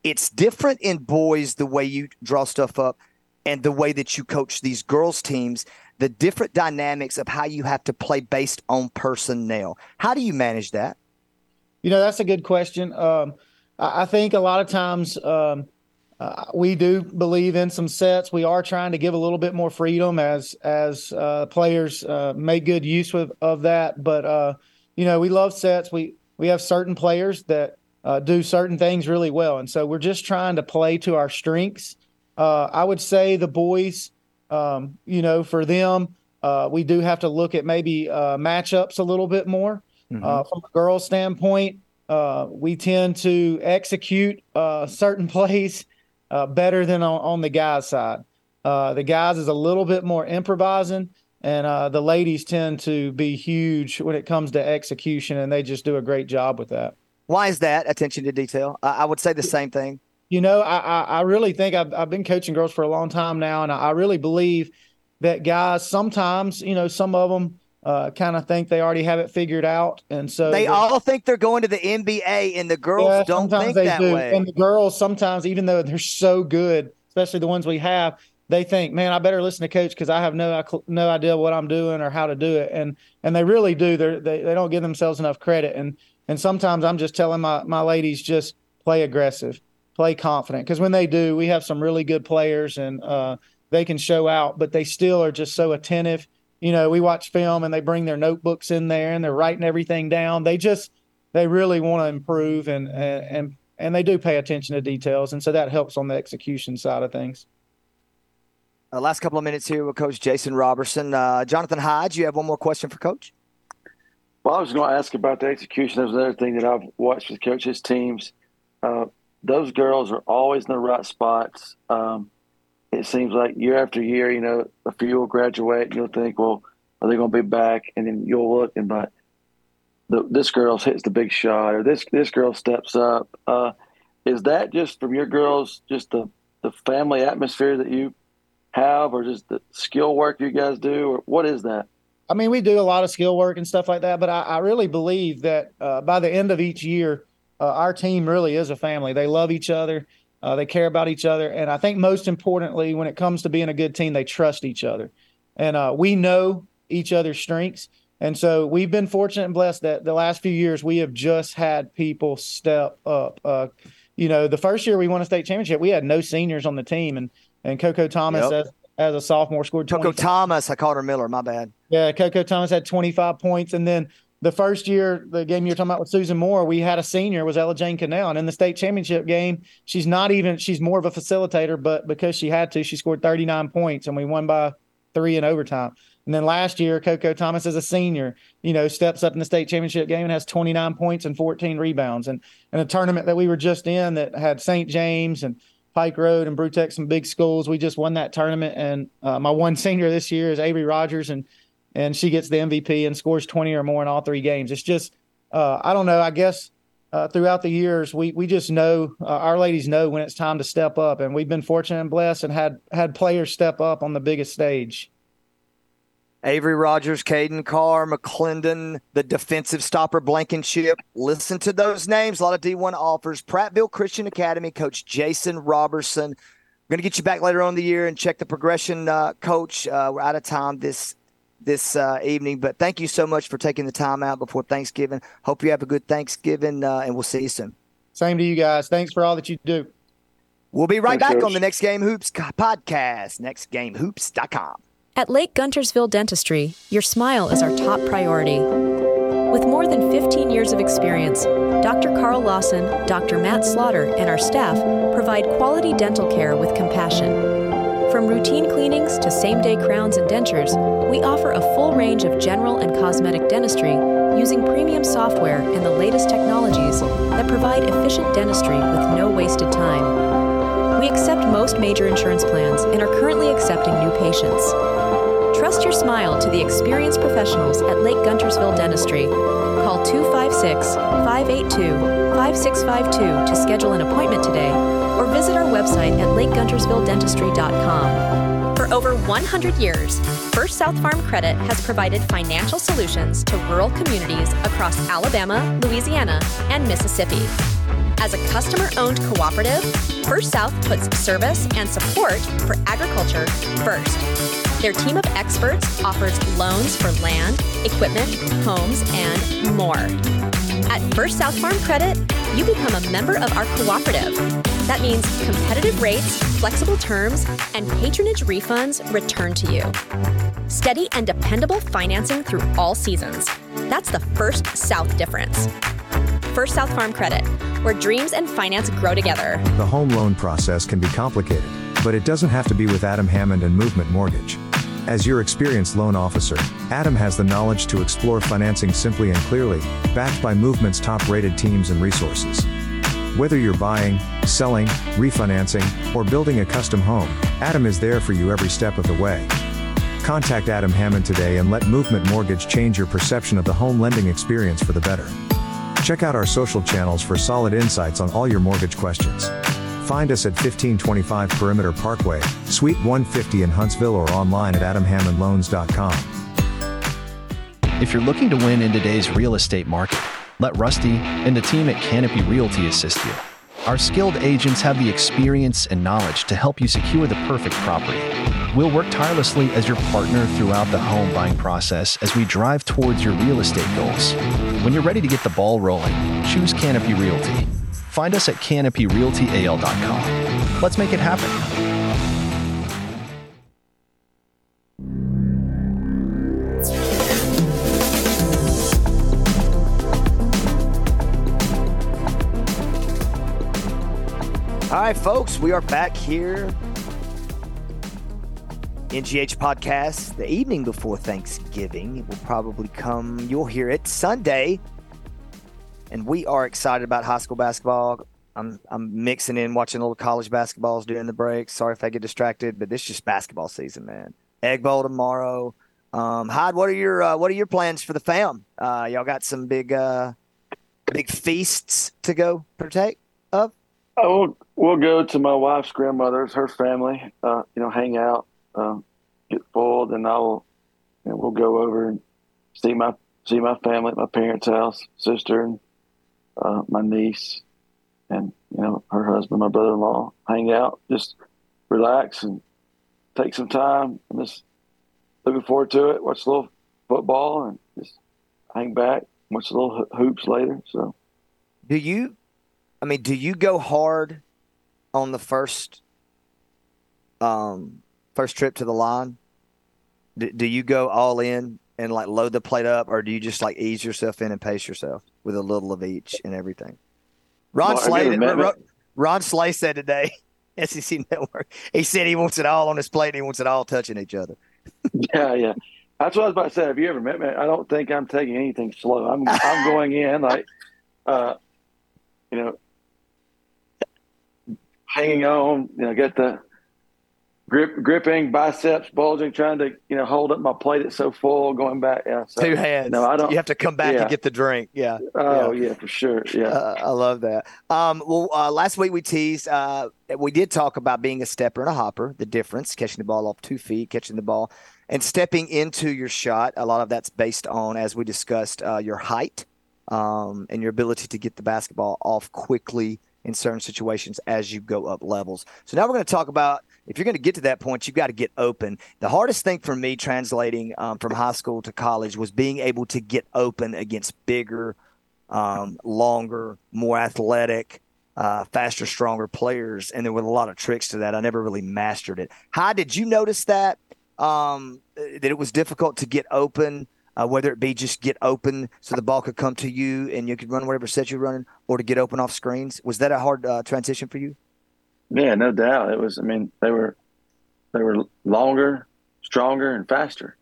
It's different in boys the way you draw stuff up and the way that you coach these girls' teams, the different dynamics of how you have to play based on personnel. How do you manage that? That's a good question. I think a lot of times we do believe in some sets. We are trying to give a little bit more freedom as players make good use of that. But, we love sets. We have certain players that do certain things really well. And so we're just trying to play to our strengths. I would say the boys, for them, we do have to look at maybe matchups a little bit more. Mm-hmm. From a girls' standpoint, we tend to execute certain plays better than on the guys' side. The guys is a little bit more improvising, and the ladies tend to be huge when it comes to execution, and they just do a great job with that. Why is that? Attention to detail. I would say the same thing. I really think I've been coaching girls for a long time now, and I really believe that guys sometimes, some of them kind of think they already have it figured out. And so they all think they're going to the NBA, and the girls don't think that way. And the girls sometimes, even though they're so good, especially the ones we have, they think, man, I better listen to coach because I have no idea what I'm doing or how to do it. And they really do. They don't give themselves enough credit. And sometimes I'm just telling my ladies, just play aggressive, play confident. Because when they do, we have some really good players and they can show out, but they still are just so attentive. We watch film and they bring their notebooks in there and they're writing everything down. They really want to improve and they do pay attention to details. And so that helps on the execution side of things. Last couple of minutes here with Coach Jason Robertson. Jonathan Hodge, you have one more question for Coach? Well, I was going to ask about the execution. That was another thing that I've watched with coaches' teams. Those girls are always in the right spots. It seems like year after year, a few will graduate, and you'll think, well, are they going to be back? And then you'll look and like, this girl hits the big shot, or this girl steps up. Is that just from your girls, just the family atmosphere that you have, or just the skill work you guys do, or what is that? I mean, we do a lot of skill work and stuff like that, but I really believe that by the end of each year, our team really is a family. They love each other. They care about each other. And I think most importantly, when it comes to being a good team, they trust each other. And we know each other's strengths. And so we've been fortunate and blessed that the last few years we have just had people step up. The first year we won a state championship, we had no seniors on the team. And Coco Thomas says, as a sophomore, scored 25. Coco Thomas, I called her Miller, my bad. Yeah, Coco Thomas had 25 points. And then the first year, the game you were talking about with Susan Moore, we had a senior, was Ella Jane Cannell. And in the state championship game, she's more of a facilitator, but because she had to, she scored 39 points, and we won by 3 in overtime. And then last year, Coco Thomas as a senior, steps up in the state championship game and has 29 points and 14 rebounds. And a tournament that we were just in that had St. James and Pike Road and Brutech, some big schools. We just won that tournament, and my one senior this year is Avery Rogers, and she gets the MVP and scores 20 or more in all 3 games. It's just, I don't know, I guess throughout the years we just know, our ladies know when it's time to step up, and we've been fortunate and blessed and had players step up on the biggest stage. Avery Rogers, Caden Carr, McClendon, the defensive stopper, Blankenship. Listen to those names. A lot of D1 offers. Prattville Christian Academy coach Jason Robertson. We're going to get you back later on in the year and check the progression, coach. We're out of time this evening, but thank you so much for taking the time out before Thanksgiving. Hope you have a good Thanksgiving, and we'll see you soon. Same to you guys. Thanks for all that you do. We'll be right back on the Next Game Hoops podcast, nextgamehoops.com. At Lake Guntersville Dentistry, your smile is our top priority. With more than 15 years of experience, Dr. Carl Lawson, Dr. Matt Slaughter, and our staff provide quality dental care with compassion. From routine cleanings to same-day crowns and dentures, we offer a full range of general and cosmetic dentistry using premium software and the latest technologies that provide efficient dentistry with no wasted time. We accept most major insurance plans and are currently accepting new patients. Trust your smile to the experienced professionals at Lake Guntersville Dentistry. Call 256-582-5652 to schedule an appointment today, or visit our website at lakeguntersvilledentistry.com. For over 100 years, First South Farm Credit has provided financial solutions to rural communities across Alabama, Louisiana, and Mississippi. As a customer-owned cooperative, First South puts service and support for agriculture first. Their team of experts offers loans for land, equipment, homes, and more. At First South Farm Credit, you become a member of our cooperative. That means competitive rates, flexible terms, and patronage refunds return to you. Steady and dependable financing through all seasons. That's the First South difference. First South Farm Credit, where dreams and finance grow together. The home loan process can be complicated, but it doesn't have to be with Adam Hammond and Movement Mortgage. As your experienced loan officer, Adam has the knowledge to explore financing simply and clearly, backed by Movement's top-rated teams and resources. Whether you're buying, selling, refinancing, or building a custom home, Adam is there for you every step of the way. Contact Adam Hammond today and let Movement Mortgage change your perception of the home lending experience for the better. Check out our social channels for solid insights on all your mortgage questions. Find us at 1525 Perimeter Parkway, Suite 150 in Huntsville, or online at adamhammondloans.com. If you're looking to win in today's real estate market, let Rusty and the team at Canopy Realty assist you. Our skilled agents have the experience and knowledge to help you secure the perfect property. We'll work tirelessly as your partner throughout the home buying process as we drive towards your real estate goals. When you're ready to get the ball rolling, choose Canopy Realty. Find us at canopyrealtyal.com. Let's make it happen. All right, folks, we are back here. NGH podcast, the evening before Thanksgiving. It will probably come, you'll hear it Sunday. And we are excited about high school basketball. I'm mixing in, watching a little college basketballs during the break. Sorry if I get distracted, but this is just basketball season, man. Egg Bowl tomorrow. Hyde, what are your plans for the fam? Y'all got some big feasts to go partake of? Oh, we'll go to my wife's grandmother's, her family. Hang out, get full, then we'll go over and see my family at my parents' house, sister, and my niece, and her husband, my brother-in-law, hang out, just relax and take some time. I'm just looking forward to it. Watch a little football and just hang back. Watch a little hoops later. So, do you go hard on the first trip to the line? Do you go all in and load the plate up, or do you just ease yourself in and pace yourself with a little of each and everything? Ron Slay said today, SEC Network, he said he wants it all on his plate and he wants it all touching each other. Yeah. That's what I was about to say. Have you ever met me? I don't think I'm taking anything slow. I'm going in hanging on, get the gripping, biceps bulging, trying to hold up my plate. It's so full, going back. Yeah, so, two hands. No, I don't. You have to come back and get the drink. Yeah. Oh yeah, for sure. Yeah. I love that. Last week we teased. We did talk about being a stepper and a hopper. The difference: catching the ball off 2 feet, catching the ball And stepping into your shot, a lot of that's based on, as we discussed, your height and your ability to get the basketball off quickly in certain situations as you go up levels. So now we're going to talk about, if you're going to get to that point, you've got to get open. The hardest thing for me translating from high school to college was being able to get open against bigger, longer, more athletic, faster, stronger players. And there were a lot of tricks to that. I never really mastered it. How did you notice that, that it was difficult to get open, whether it be just get open so the ball could come to you and you could run whatever set you're running, or to get open off screens? Was that a hard transition for you? Yeah, no doubt. It was, I mean, they were longer, stronger, and faster.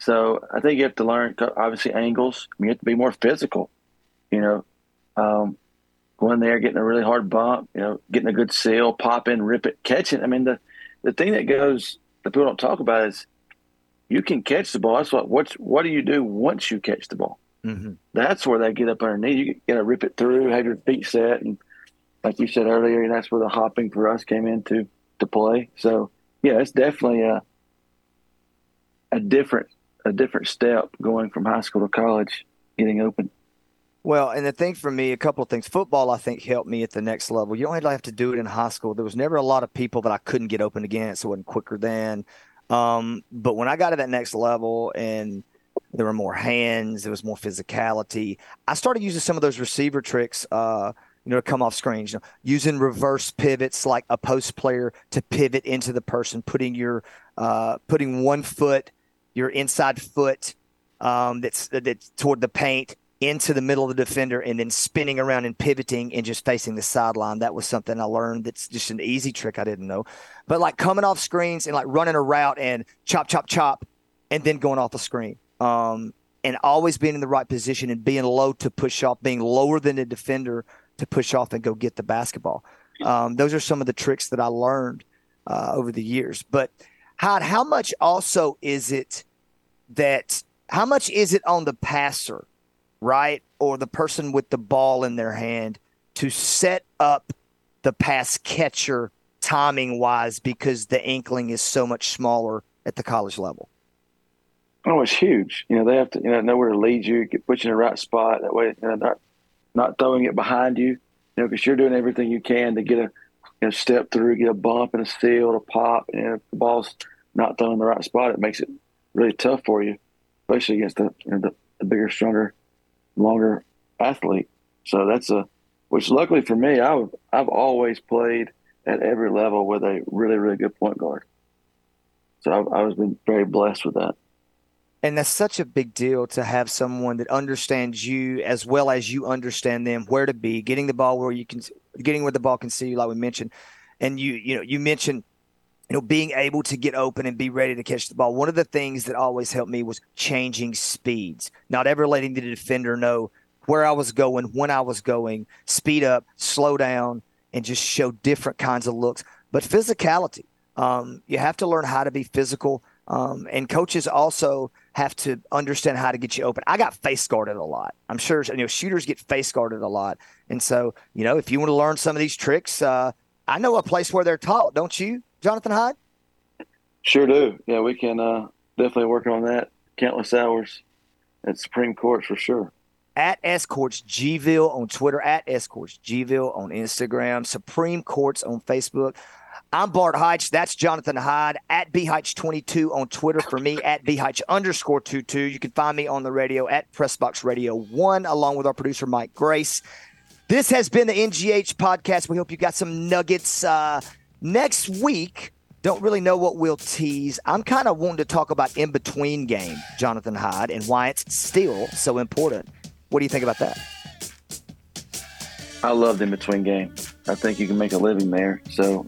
So I think you have to learn, obviously, angles. I mean, you have to be more physical, you know, going there, getting a really hard bump, you know, getting a good seal, pop in, rip it, catch it. I mean, the thing that goes, that people don't talk about is you can catch the ball. That's what do you do once you catch the ball? Mm-hmm. That's where they get up underneath. You got to rip it through, have your feet set, and like you said earlier, and that's where the hopping for us came into to play. So yeah, it's definitely a different step going from high school to college, getting open. Well, and the thing for me, a couple of things. Football, I think, helped me at the next level. You only have to do it in high school. There was never a lot of people that I couldn't get open against. I wasn't quicker than. But when I got to that next level and there were more hands, there was more physicality, I started using some of those receiver tricks, you know, to come off screens, you know, using reverse pivots like a post player to pivot into the person, putting one foot, your inside foot that's toward the paint into the middle of the defender, and then spinning around and pivoting and just facing the sideline. That was something I learned. That's just an easy trick I didn't know. But like coming off screens and like running a route and chop, chop, chop, and then going off a screen. And always being in the right position and being low to push off, being lower than the defender to push off and go get the basketball. Those are some of the tricks that I learned over the years. But how much also is it that – how much is it on the passer, right, or the person with the ball in their hand to set up the pass catcher timing-wise, because the inkling is so much smaller at the college level? Oh, it's huge. You know, they have to know where to lead you, put you in the right spot. That way, not throwing it behind you, because you're doing everything you can to get a step through, get a bump and a steal, a pop, and if the ball's not thrown in the right spot, it makes it really tough for you, especially against the bigger, stronger, longer athlete. So that's which luckily for me, I've always played at every level with a really, really good point guard. So I've been very blessed with that. And that's such a big deal to have someone that understands you as well as you understand them, where to be, getting where the ball can see you, like we mentioned. And you mentioned being able to get open and be ready to catch the ball. One of the things that always helped me was changing speeds, not ever letting the defender know where I was going, when I was going, speed up, slow down, and just show different kinds of looks. But physicality, you have to learn how to be physical. And coaches also have to understand how to get you open. I got face guarded a lot. I'm sure shooters get face guarded a lot. And so, if you want to learn some of these tricks, I know a place where they're taught, don't you, Jonathan Hyde? Sure do. Yeah, we can definitely work on that. Countless hours at Supreme Courts for sure. At @SCourtsGville on Twitter, at @SCourtsGville on Instagram, Supreme Courts on Facebook. I'm Bart Heitch. That's Jonathan Hyde, at @BHeitch22 on Twitter for me, at @BHeitch_22. You can find me on the radio at Pressbox Radio 1, along with our producer, Mike Grace. This has been the NGH podcast. We hope you got some nuggets. Next week, don't really know what we'll tease. I'm kind of wanting to talk about in-between game, Jonathan Hyde, and why it's still so important. What do you think about that? I love the in-between game. I think you can make a living there. So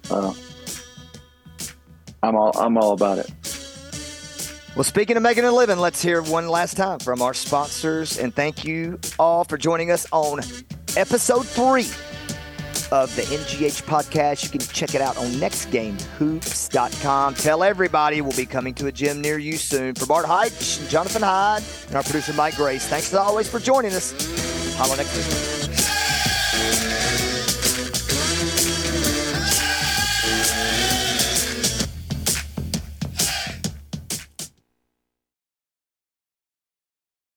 I'm all about it. Well, speaking of making a living, let's hear one last time from our sponsors. And thank you all for joining us on episode 3 of the NGH podcast. You can check it out on nextgamehoops.com. Tell everybody we'll be coming to a gym near you soon. For Bart Heitch and Jonathan Hyde and our producer, Mike Grace, thanks as always for joining us. Holla next week.